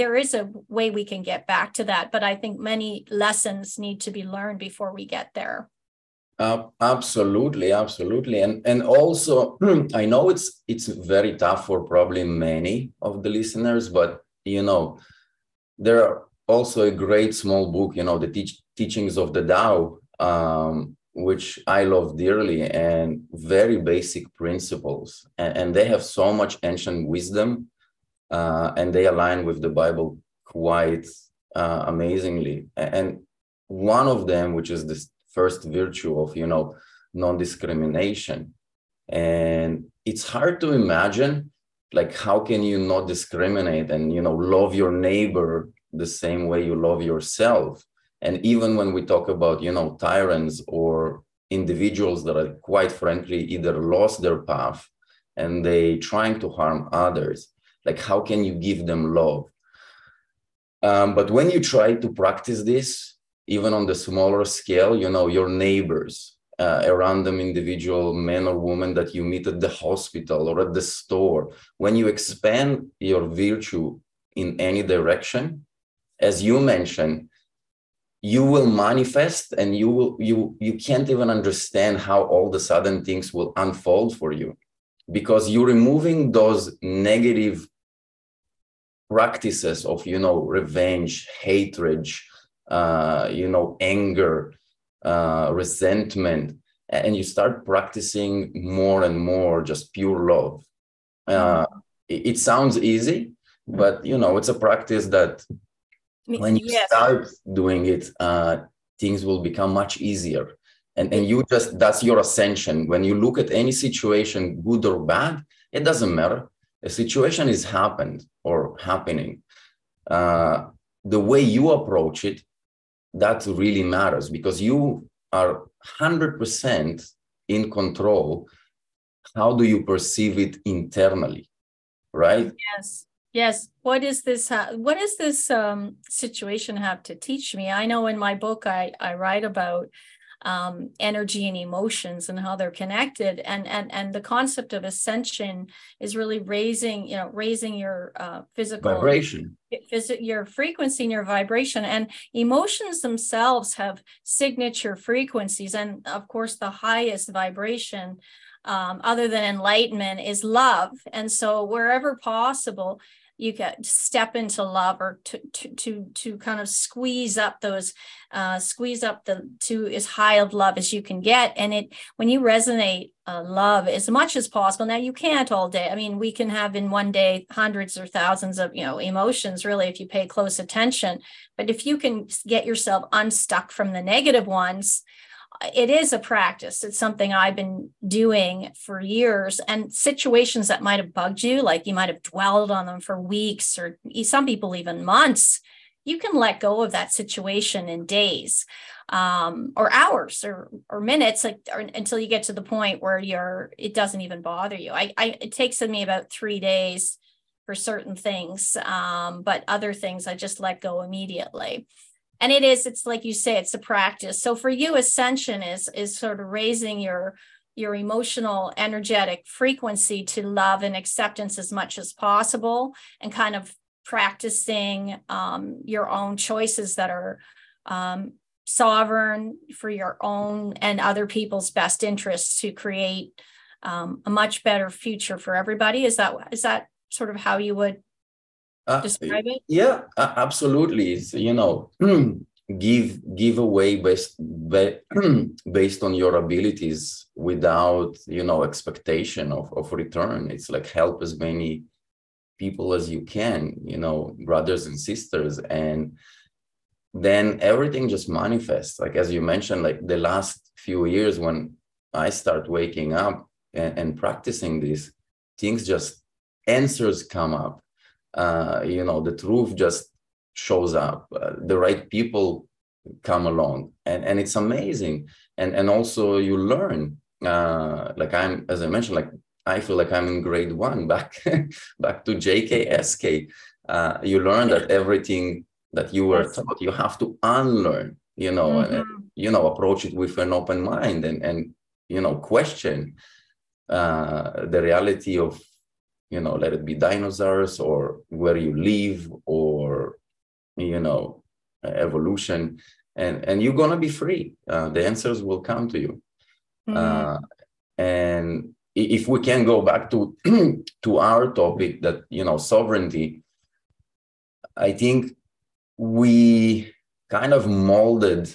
there is a way we can get back to that, but I think many lessons need to be learned before we get there. Absolutely. Absolutely. And also, I know it's very tough for probably many of the listeners, but there are also a great small book, the teachings of the Tao, which I love dearly, and very basic principles. And they have so much ancient wisdom, and they align with the Bible quite amazingly. And one of them, which is this first virtue of, non-discrimination. And it's hard to imagine, like, how can you not discriminate and, love your neighbor the same way you love yourself? And even when we talk about, tyrants or individuals that are quite frankly either lost their path and they trying to harm others, like, how can you give them love? But when you try to practice this, even on the smaller scale, your neighbors, a random individual, man or woman that you meet at the hospital or at the store, when you expand your virtue in any direction, as you mentioned, you will manifest, and you can't even understand how all the sudden things will unfold for you, because you're removing those negative practices of, revenge, hatred, anger, resentment, and you start practicing more and more just pure love. It sounds easy, but, it's a practice that when you start doing it, things will become much easier. And you just, that's your ascension. When you look at any situation, good or bad, it doesn't matter. A situation is happened or happening. The way you approach it, that really matters, because you are 100% in control. How do you perceive it internally, right? Yes. Yes. What does this situation have to teach me? I know in my book, I write about energy and emotions and how they're connected. And the concept of ascension is really raising your physical vibration, your frequency and your vibration. And emotions themselves have signature frequencies. And of course, the highest vibration, other than enlightenment, is love. And so wherever possible, you can step into love, or to kind of squeeze up those, to as high of love as you can get. And it, when you resonate love as much as possible, now you can't all day. I mean, we can have in one day hundreds or thousands of, emotions, really, if you pay close attention. But if you can get yourself unstuck from the negative ones, it is a practice. It's something I've been doing for years, and situations that might have bugged you, like you might have dwelled on them for weeks, or some people even months, you can let go of that situation in days, or hours, or minutes, until you get to the point where it doesn't even bother you. It takes me about 3 days for certain things, but other things I just let go immediately. And it's like you say, it's a practice. So for you, ascension is sort of raising your emotional, energetic frequency to love and acceptance as much as possible, and kind of practicing your own choices that are sovereign for your own and other people's best interests, to create a much better future for everybody. Is that sort of how you would describe it? Yeah, absolutely. It's, give away based on your abilities without, expectation of return. It's like help as many people as you can, brothers and sisters. And then everything just manifests. Like, as you mentioned, like the last few years when I start waking up and practicing this, things just, answers come up. The truth just shows up. The right people come along, and it's amazing. And also you learn. As I mentioned, I feel like I'm in grade one, back to JKSK. You learn that everything that you were taught, you have to unlearn. Mm-hmm. and approach it with an open mind and question the reality of let it be dinosaurs or where you live or evolution, and you're gonna be free. The answers will come to you. Mm-hmm. And if we can go back to our topic, that sovereignty, I think we kind of molded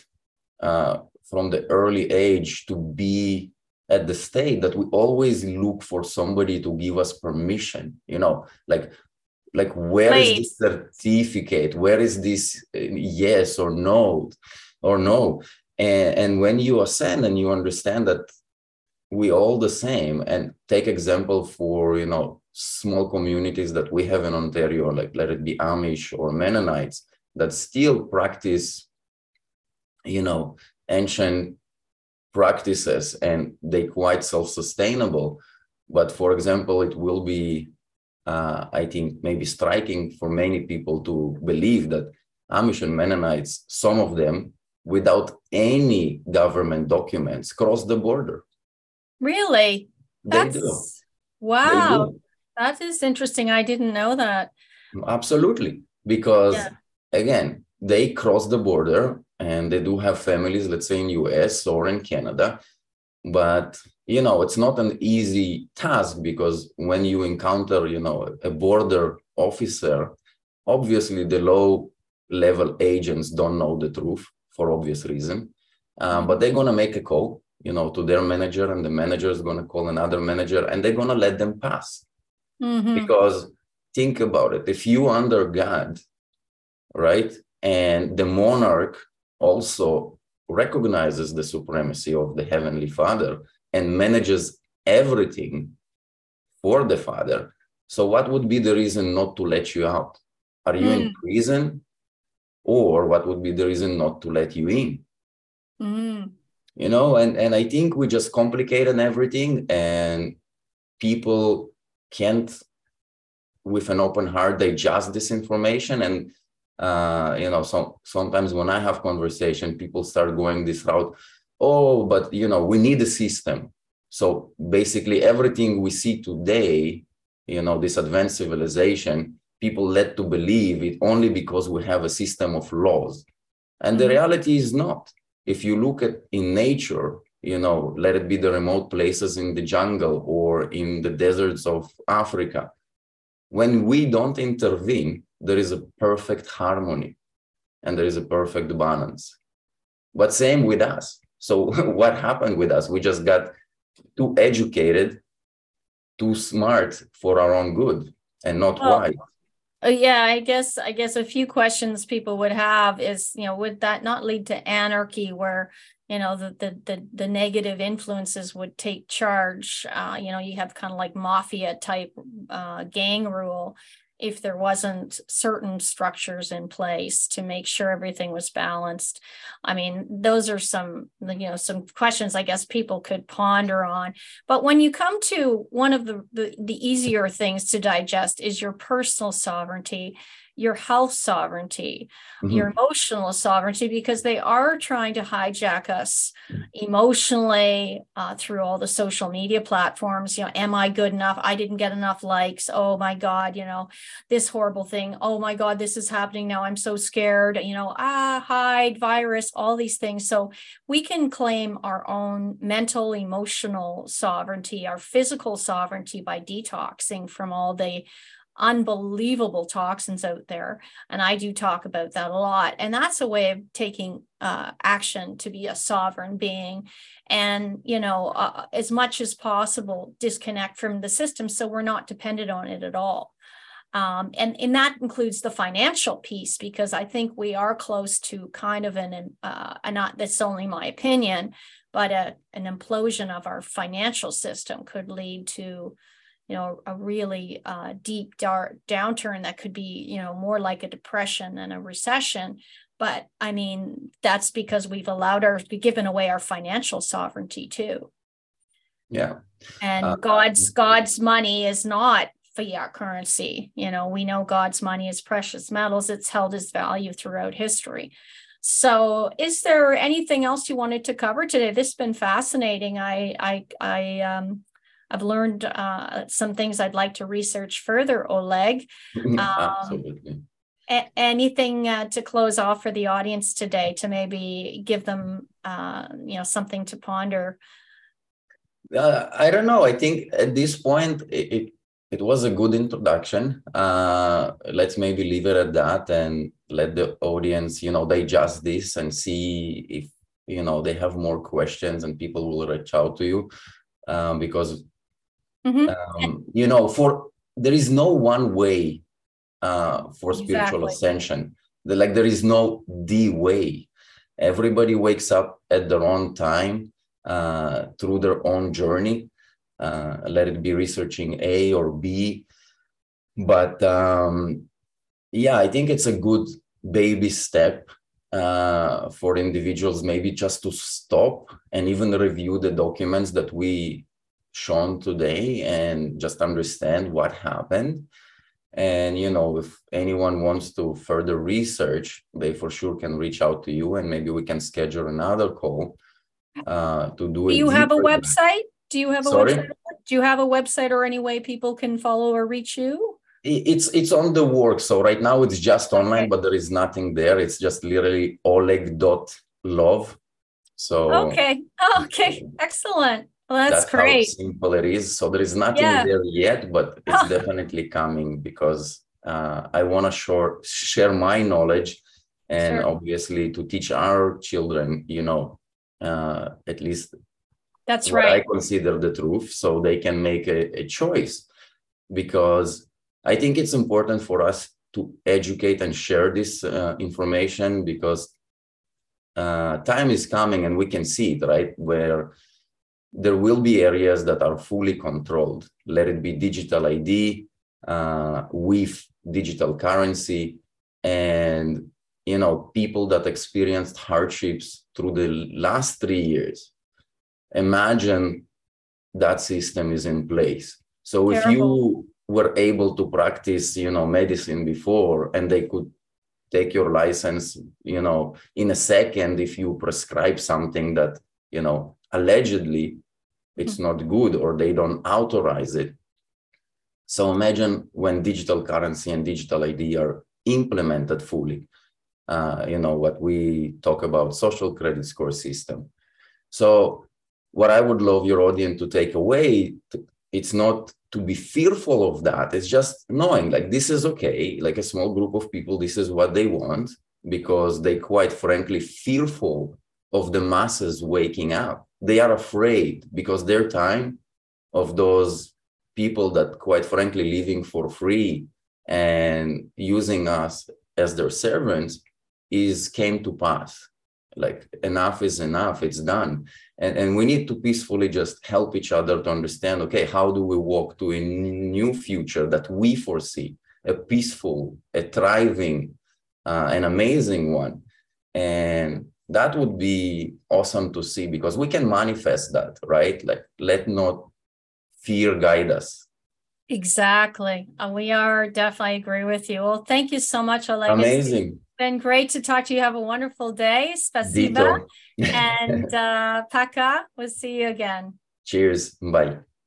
from the early age to be at the state that we always look for somebody to give us permission, like where Wait. Is this certificate? Where is this yes or no? And when you ascend and you understand that we all the same, and take example for, small communities that we have in Ontario, like let it be Amish or Mennonites, that still practice, ancient practices, and they quite self-sustainable. But for example, it will be, I think, maybe striking for many people to believe that Amish and Mennonites, some of them, without any government documents, cross the border. Really? That's, they do. Wow. They do. That is interesting. I didn't know that. Absolutely. Because again, they cross the border and they do have families, let's say in US or in Canada. But, it's not an easy task, because when you encounter, a border officer, obviously the low level agents don't know the truth for obvious reason. But they're going to make a call, to their manager, and the manager is going to call another manager, and they're going to let them pass. Mm-hmm. Because think about it. If you under God, right? And the monarch also recognizes the supremacy of the Heavenly Father and manages everything for the Father. So what would be the reason not to let you out? Are you in prison? Or what would be the reason not to let you in? Mm. And I think we just complicated everything, and people can't, with an open heart, digest this information. And sometimes when I have conversation, people start going this route. Oh, but we need a system. So basically everything we see today, this advanced civilization, people led to believe it only because we have a system of laws. And the reality is not. If you look at in nature, let it be the remote places in the jungle or in the deserts of Africa, when we don't intervene, there is a perfect harmony and there is a perfect balance. But same with us. So what happened with us? We just got too educated, too smart for our own good, and not wise. Yeah, I guess a few questions people would have is, would that not lead to anarchy, where, the negative influences would take charge? You have kind of like mafia type gang rule, if there wasn't certain structures in place to make sure everything was balanced. I mean, those are some, some questions I guess people could ponder on. But when you come to one of the easier things to digest is your personal sovereignty, your health sovereignty, your emotional sovereignty, because they are trying to hijack us emotionally through all the social media platforms. Am I good enough? I didn't get enough likes. Oh my God, this horrible thing. Oh my God, this is happening now. I'm so scared, hide, virus, all these things. So we can claim our own mental, emotional sovereignty, our physical sovereignty by detoxing from all the unbelievable toxins out there. And I do talk about that a lot. And that's a way of taking action to be a sovereign being. And, you know, as much as possible, disconnect from the system so we're not dependent on it at all. And that includes the financial piece, because I think we are close to kind of not, that's only my opinion, but an implosion of our financial system could lead to, you know, a really deep, dark downturn that could be, you know, more like a depression than a recession. But I mean, that's because we've given away our financial sovereignty too. Yeah. And God's money is not fiat currency. You know, we know God's money is precious metals. It's held its value throughout history. So is there anything else you wanted to cover today? This has been fascinating. I've learned some things I'd like to research further, Oleg. Absolutely. Anything to close off for the audience today to maybe give them, you know, something to ponder? I don't know. I think at this point, it was a good introduction. Let's maybe leave it at that and let the audience, you know, digest this and see if, you know, they have more questions and people will reach out to you because, you know, there is no one way for spiritual ascension. There is no the way. Everybody wakes up at their own time through their own journey. Let it be researching A or B. But yeah, I think it's a good baby step for individuals, maybe just to stop and even review the documents that we shown today and just understand what happened. And, you know, if anyone wants to further research, they for sure can reach out to you and maybe we can schedule another call to do it. Do you have a website? Do you have a website? Do you have a website or any way people can follow or reach you? It's on the work. So right now it's just online, but there is nothing there. It's just literally oleg.love. So okay, excellent. Well, that's great. How simple it is. So there is nothing there yet, but it's definitely coming because I want to share my knowledge and obviously to teach our children, you know, at least. That's what I consider the truth, so they can make a choice, because I think it's important for us to educate and share this information, because time is coming and we can see it, right? Where there will be areas that are fully controlled. Let it be digital ID, with digital currency, and, you know, people that experienced hardships through the last 3 years. Imagine that system is in place. So Terrible. If you were able to practice, you know, medicine before, and they could take your license, you know, in a second, if you prescribe something that, you know, allegedly it's not good or they don't authorize it. So imagine when digital currency and digital ID are implemented fully, you know, what we talk about social credit score system. So what I would love your audience to take away, it's not to be fearful of that. It's just knowing, like, this is okay, like a small group of people, this is what they want, because they quite frankly fearful of the masses waking up. They are afraid because their time of those people that quite frankly living for free and using us as their servants came to pass. Like, enough is enough, it's done. And we need to peacefully just help each other to understand, okay, how do we walk to a new future that we foresee, a peaceful, a thriving, an amazing one. And that would be awesome to see, because we can manifest that, right? Like, let not fear guide us. Exactly. We are definitely agree with you. Well, thank you so much, Oleg. Amazing. Been great to talk to you. Have a wonderful day. Spasiba. And Paka, we'll see you again. Cheers. Bye.